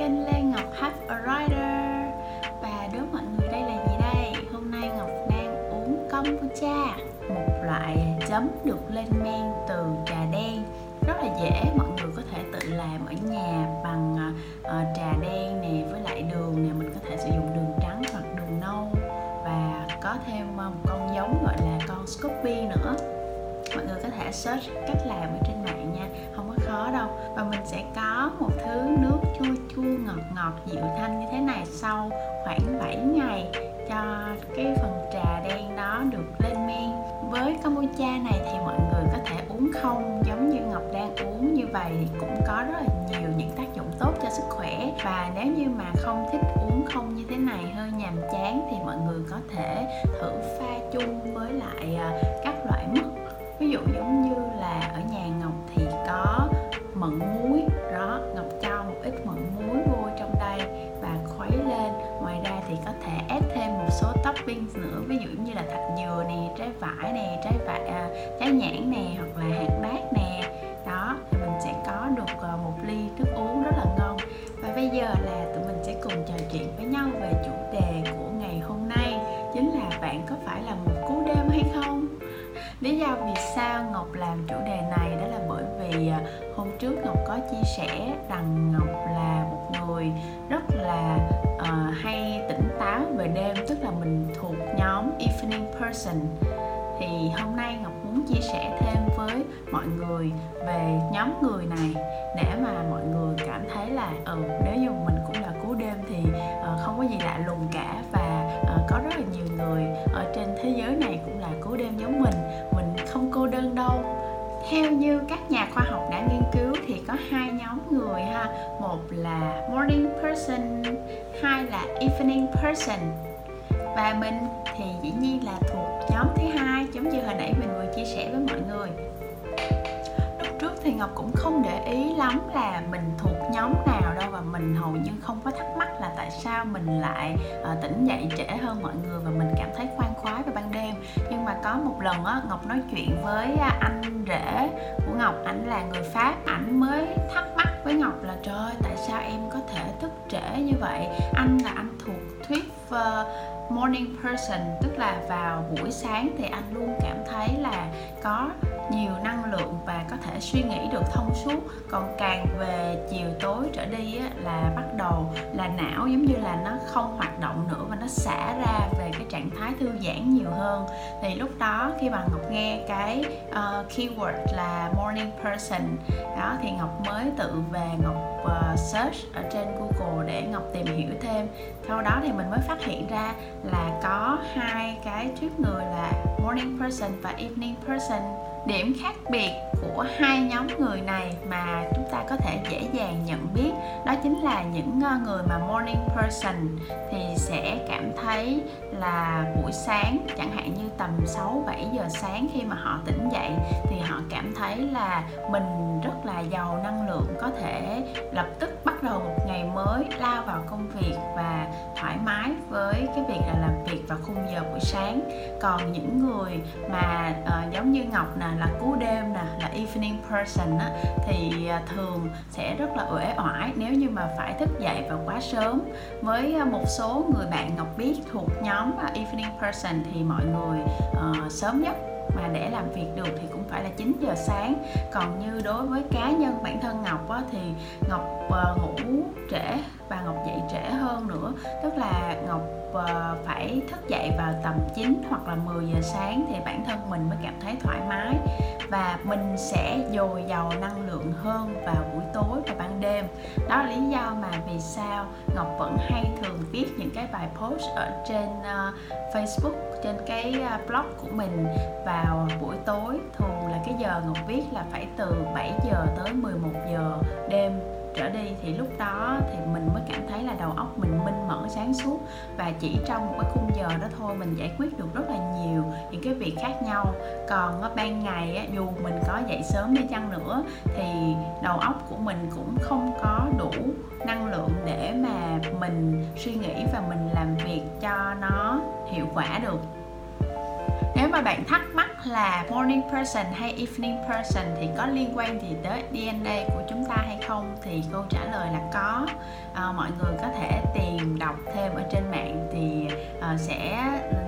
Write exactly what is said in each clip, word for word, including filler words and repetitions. kênh Lê Ngọc Half a Writer. Và đối mọi người, đây là gì đây? Hôm nay Ngọc đang uống kombucha, một loại chấm được lên men từ trà đen. Rất là dễ, mọi người có thể tự làm ở nhà bằng uh, trà đen nè, với lại đường nè. Mình có thể sử dụng đường trắng hoặc đường nâu, và có thêm uh, một con giống gọi là con scoby nữa. Mọi người có thể search cách làm ở trên mạng nha, không có khó đâu. Và mình sẽ có một thứ nước chua chua ngọt ngọt dịu thanh như thế này sau khoảng bảy ngày cho cái phần trà đen đó được lên men. Với kombucha này thì mọi người có thể uống không, giống như Ngọc đang uống như vậy, thì cũng có rất là nhiều những tác dụng tốt cho sức khỏe. Và nếu như mà không thích uống không như thế này, hơi nhàm chán, thì mọi người có thể thử pha chung với lại các loại mứt. Ví dụ giống như là ở nhà Ngọc thì có mận muối đó, Ngọc cho một ít mận muối vô trong đây và khuấy lên. Ngoài ra thì có thể ép thêm một số topping nữa, ví dụ như là thạch dừa nè, trái vải nè, trái vải trái nhãn nè, hoặc là hạt đác nè. Đó thì mình sẽ có được một ly nước uống rất là ngon. Và bây giờ là tụi mình sẽ cùng trò chuyện với nhau về chủ đề của ngày hôm nay, chính là bạn có phải là một cú đêm hay không? Lý do vì sao Ngọc làm chủ đề này đó là bởi vì hôm trước Ngọc có chia sẻ rằng Ngọc là một người rất là uh, hay tỉnh táo về đêm, tức là mình thuộc nhóm evening person. Thì hôm nay Ngọc muốn chia sẻ thêm với mọi người về nhóm người này, để mà mọi người cảm thấy là ừ, nếu như mình cũng là cú đêm thì uh, không có gì lạ lùng cả, và uh, có rất là nhiều người ở trên thế giới này cũng là cú đêm giống mình. Không cô đơn đâu. Theo như các nhà khoa học đã nghiên cứu thì có hai nhóm người ha, một là morning person, hai là evening person. Và mình thì dĩ nhiên là thuộc nhóm thứ hai, giống như hồi nãy mình vừa chia sẻ với mọi người. Lúc trước thì Ngọc cũng không để ý lắm là mình thuộc nhóm nào đâu, và mình hầu như không có thắc mắc là tại sao mình lại uh, tỉnh dậy trễ hơn mọi người và mình cảm thấy khoan khoái vào ban đêm. Nhưng mà có một lần á, Ngọc nói chuyện với anh rể của Ngọc, ảnh là người Pháp, ảnh mới thắc mắc với Ngọc là trời ơi, tại sao em có thể thức trễ như vậy. Anh là anh thuộc thuyết uh, morning person, tức là vào buổi sáng thì anh luôn cảm thấy là có nhiều năng lượng và có thể suy nghĩ được thông suốt, còn càng về chiều tối trở đi á, là bắt đầu là não giống như là nó không hoạt động nữa và nó xả ra về cái trạng thái thư giãn nhiều hơn. Thì lúc đó khi mà Ngọc nghe cái uh, keyword là morning person đó thì Ngọc mới tự về Ngọc uh, search ở trên Google để Ngọc tìm hiểu thêm. Sau đó thì mình mới phát hiện ra là có hai cái thuyết người là morning person và evening person. Điểm khác biệt của hai nhóm người này mà chúng ta có thể dễ dàng nhận biết đó chính là những người mà morning person thì sẽ cảm thấy là buổi sáng, chẳng hạn như tầm sáu bảy giờ sáng khi mà họ tỉnh dậy thì họ cảm thấy là mình rất là giàu năng lượng, có thể lập tức bắt đầu một ngày mới, lao vào công việc và thoải mái với cái việc là làm việc vào khung giờ buổi sáng. Còn những người mà uh, giống như Ngọc nè, là cú đêm nè, là evening person á, thì thường sẽ rất là uể oải nếu như mà phải thức dậy vào quá sớm. Với một số người bạn Ngọc biết thuộc nhóm evening person thì mọi người uh, sớm nhất mà để làm việc được thì cũng phải là chín giờ sáng. Còn như đối với cá nhân bản thân Ngọc á, thì Ngọc uh, ngủ trễ và Ngọc dậy trễ hơn nữa, tức là Ngọc uh, phải thức dậy vào tầm chín hoặc là mười giờ sáng thì bản thân mình mới cảm thấy thoải mái và mình sẽ dồi dào năng lượng hơn vào buổi tối và ban đêm. Đó là lý do mà vì sao Ngọc vẫn hay thường viết những cái bài post ở trên uh, Facebook, trên cái uh, blog của mình vào buổi tối. Thường là cái giờ Ngọc viết là phải từ bảy giờ tới mười một giờ đêm trở đi, thì lúc đó thì mình mới cảm thấy là đầu óc mình minh mẫn sáng suốt, và chỉ trong một cái khung giờ đó thôi mình giải quyết được rất là nhiều những cái việc khác nhau. Còn ở ban ngày á, dù mình có dậy sớm đi chăng nữa thì đầu óc của mình cũng không có đủ năng lượng để mà mình suy nghĩ và mình làm việc cho nó hiệu quả được. Nếu mà bạn thắc mắc là morning person hay evening person thì có liên quan gì tới đê en a của chúng ta hay không, thì câu trả lời là có. À, mọi người có thể tìm đọc thêm ở trên mạng thì à, sẽ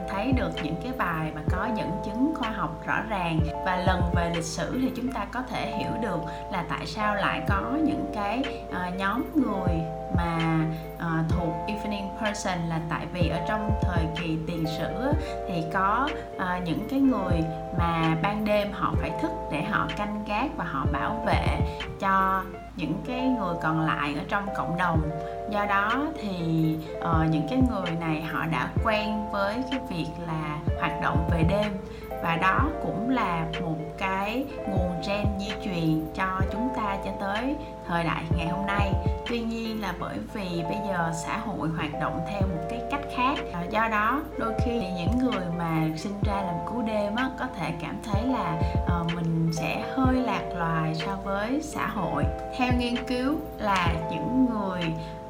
thấy được những cái bài mà có dẫn chứng khoa học rõ ràng, và lần về lịch sử thì chúng ta có thể hiểu được là tại sao lại có những cái à, nhóm người mà à, thuộc evening person, là tại vì ở trong thời kỳ tiền sử thì có à, những cái người mà ban đêm họ phải thức để họ canh gác và họ bảo vệ cho những cái người còn lại ở trong cộng đồng. Do đó thì uh, những cái người này họ đã quen với cái việc là hoạt động về đêm, và đó cũng là một cái nguồn gen di truyền cho chúng ta cho tới thời đại ngày hôm nay. Tuy nhiên là bởi vì bây giờ xã hội hoạt động theo một cái cách khác, do đó đôi khi những người mà sinh ra làm cú đêm á, có thể cảm thấy là uh, mình sẽ hơi lạc loài so với xã hội. Theo nghiên cứu là những người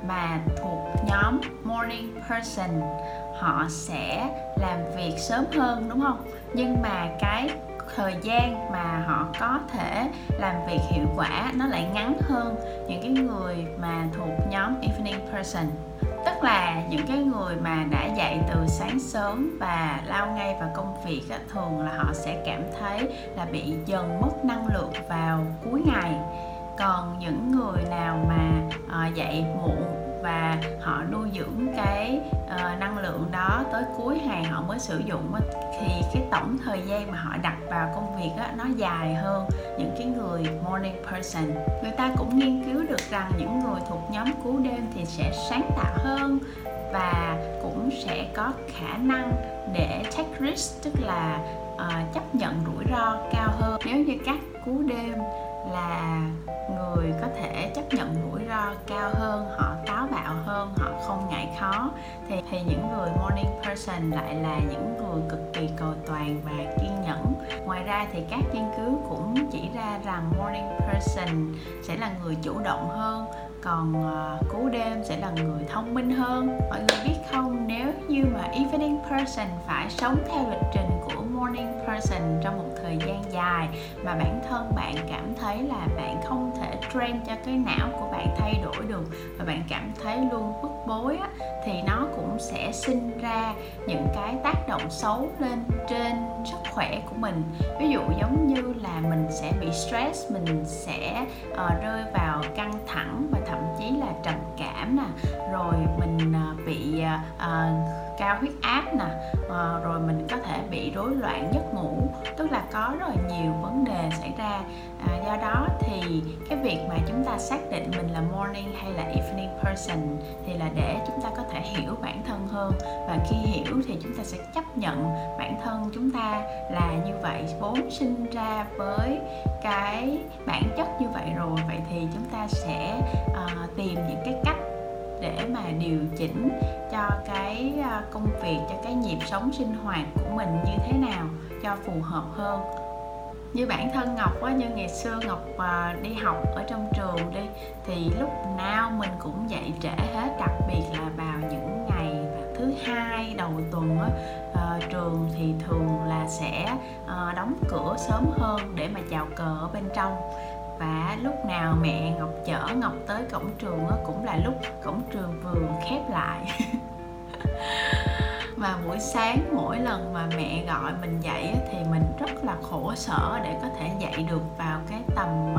mà thuộc nhóm morning person họ sẽ làm việc sớm hơn, đúng không? Nhưng mà cái thời gian mà họ có thể làm việc hiệu quả nó lại ngắn hơn những cái người mà thuộc nhóm evening person. Tức là những cái người mà đã dậy từ sáng sớm và lao ngay vào công việc á, thường là họ sẽ cảm thấy là bị dần mất năng lượng vào cuối ngày. Còn những người nào mà à, dậy muộn và họ nuôi dưỡng cái uh, năng lượng đó tới cuối ngày họ mới sử dụng, thì cái tổng thời gian mà họ đặt vào công việc á, nó dài hơn những cái người morning person. Người ta cũng nghiên cứu được rằng những người thuộc nhóm cú đêm thì sẽ sáng tạo hơn và cũng sẽ có khả năng để take risk, tức là uh, chấp nhận rủi ro cao hơn. Nếu như các cú đêm là người có thể chấp nhận rủi ro cao hơn, họ táo bạo hơn, họ không ngại khó, thì, thì những người morning person lại là những người cực kỳ cầu toàn và kiên nhẫn. Ngoài ra thì các nghiên cứu cũng chỉ ra rằng morning person sẽ là người chủ động hơn, còn uh, cú đêm sẽ là người thông minh hơn. Mọi người biết không, nếu như mà evening person phải sống theo lịch trình của morning person trong một thời gian dài mà bản thân bạn cảm thấy là bạn không thể train cho cái não của bạn thay đổi được và bạn cảm thấy luôn bức bối á, thì nó cũng sẽ sinh ra những cái tác động xấu lên trên sức khỏe của mình. Ví dụ giống như là mình sẽ bị stress, mình sẽ uh, rơi vào căng thẳng và thậm chí là trầm cảm nè, rồi mình uh, bị uh, cao huyết áp nè, à, rồi mình có thể bị rối loạn giấc ngủ, tức là có rất là nhiều vấn đề xảy ra. À, do đó thì cái việc mà chúng ta xác định mình là morning hay là evening person thì là để chúng ta có thể hiểu bản thân hơn, và khi hiểu thì chúng ta sẽ chấp nhận bản thân chúng ta là như vậy, vốn sinh ra với cái bản chất như vậy rồi. Vậy thì chúng ta sẽ à, tìm những cái cách để mà điều chỉnh cho cái công việc, cho cái nhịp sống sinh hoạt của mình như thế nào cho phù hợp hơn. Như bản thân Ngọc á, như ngày xưa Ngọc đi học ở trong trường đi, thì lúc nào mình cũng dậy trễ hết, đặc biệt là vào những ngày thứ hai đầu tuần á. À, trường thì thường là sẽ à, đóng cửa sớm hơn để mà chào cờ ở bên trong, và lúc nào mẹ Ngọc chở Ngọc tới cổng trường cũng là lúc cổng trường vừa khép lại. Và buổi sáng mỗi lần mà mẹ gọi mình dậy thì mình rất là khổ sở để có thể dậy được vào cái tầm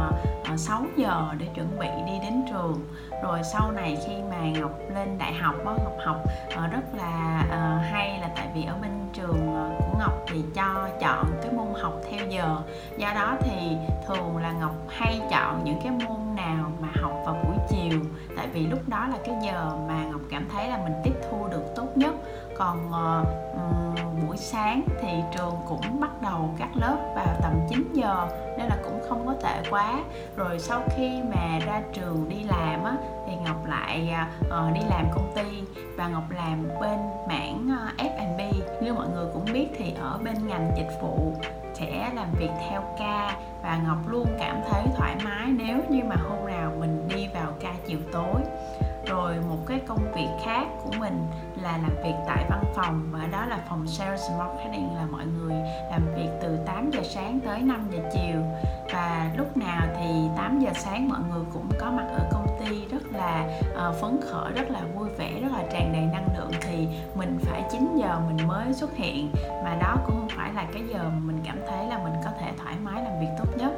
sáu giờ để chuẩn bị đi đến trường. Rồi sau này khi mà Ngọc lên đại học, Ngọc học rất là hay là tại vì ở bên trường của Ngọc thì cho chọn cái môn học theo giờ. Do đó thì thường là Ngọc hay chọn những cái môn nào mà học vào buổi chiều, tại vì lúc đó là cái giờ mà Ngọc cảm thấy là mình tiếp thu được tốt nhất. Còn uh, buổi sáng thì trường cũng bắt đầu các lớp vào tầm chín giờ nên là cũng không có tệ quá. Rồi sau khi mà ra trường đi làm á, thì Ngọc lại uh, đi làm công ty, và Ngọc làm bên mảng uh, ép và bê. Như mọi người cũng biết thì ở bên ngành dịch vụ sẽ làm việc theo ca, và Ngọc luôn cảm thấy thoải mái nếu như mà hôm nào mình đi vào ca chiều tối. rồi một cái công việc khác của mình là làm việc tại văn phòng, và đó là phòng sales marketing, là mọi người làm việc từ tám giờ sáng tới năm giờ chiều, và lúc nào thì tám giờ sáng mọi người cũng có mặt ở công ty rất là uh, phấn khởi, rất là vui vẻ, rất là tràn đầy năng lượng, thì mình phải chín giờ mình mới xuất hiện, mà đó cũng không phải là cái giờ mình cảm thấy là mình có thể thoải mái làm việc tốt nhất.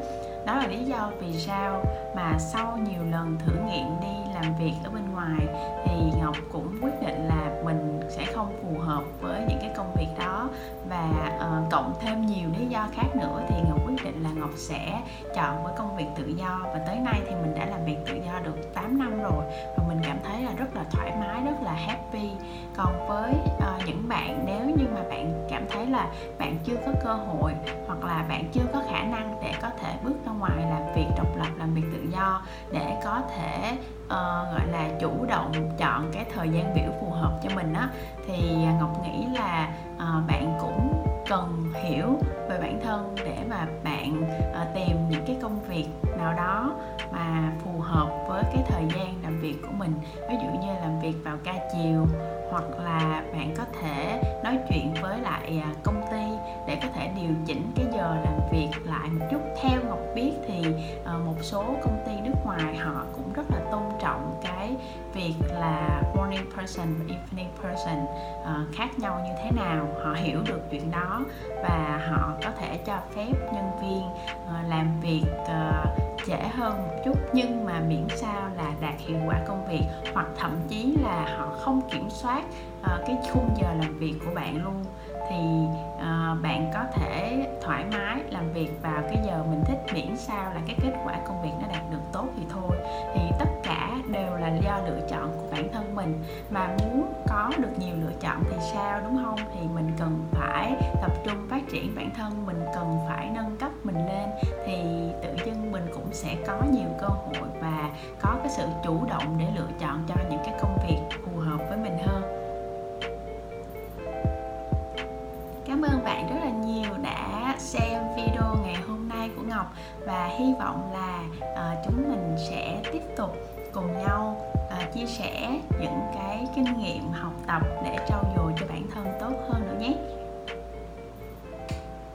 Đó là lý do vì sao mà sau nhiều lần thử nghiệm đi làm việc ở bên ngoài thì Ngọc cũng quyết định là mình sẽ không phù hợp với những cái công việc đó, và uh, cộng thêm nhiều lý do khác nữa thì Ngọc quyết định là Ngọc sẽ chọn với công việc tự do. Và tới nay thì mình đã làm việc tự do được tám năm rồi và mình cảm thấy là rất là thoải mái, rất là happy. Còn với uh, những bạn, nếu như mà bạn cảm thấy là bạn chưa có cơ hội hoặc là bạn chưa có khả năng để có thể bước ra ngoài làm việc độc lập, làm việc tự do để có thể uh, gọi là chủ động chọn cái thời gian biểu phù hợp cho mình á, thì Ngọc nghĩ là uh, bạn cũng cần hiểu về bản thân để mà bạn uh, tìm những cái công việc nào đó mà phù hợp với cái thời gian làm việc của mình. Ví dụ như làm việc vào ca chiều, hoặc là bạn có thể nói chuyện với lại công ty để có thể điều chỉnh cái giờ làm việc lại một chút. Theo Ngọc biết thì một số công ty nước ngoài họ cũng rất là tôn trọng cái việc là morning person và evening person khác nhau như thế nào, họ hiểu được chuyện đó và họ có thể cho phép nhân viên làm việc trễ hơn một chút, nhưng mà miễn sao là đạt hiệu quả công việc, hoặc thậm chí là họ không kiểm soát uh, cái khung giờ làm việc của bạn luôn, thì uh, bạn có thể thoải mái làm việc vào cái giờ mình thích, miễn sao là cái kết quả công việc nó đạt được tốt thì thôi. Thì tất cả đều là do lựa chọn của bản thân mình, mà muốn có được nhiều lựa chọn thì sao, đúng không? Thì mình cần phải tập trung phát triển bản thân, mình cần phải nâng cấp mình lên, thì tự dưng mình cũng sẽ có nhiều cơ hội và có cái sự chủ động để lựa chọn cho những cái công việc phù hợp với mình hơn. Cảm ơn bạn rất là nhiều đã xem video ngày hôm nay của Ngọc, và hy vọng là uh, chúng mình sẽ tiếp tục cùng nhau uh, chia sẻ những cái kinh nghiệm học tập để trau dồi cho bản thân tốt hơn nữa nhé.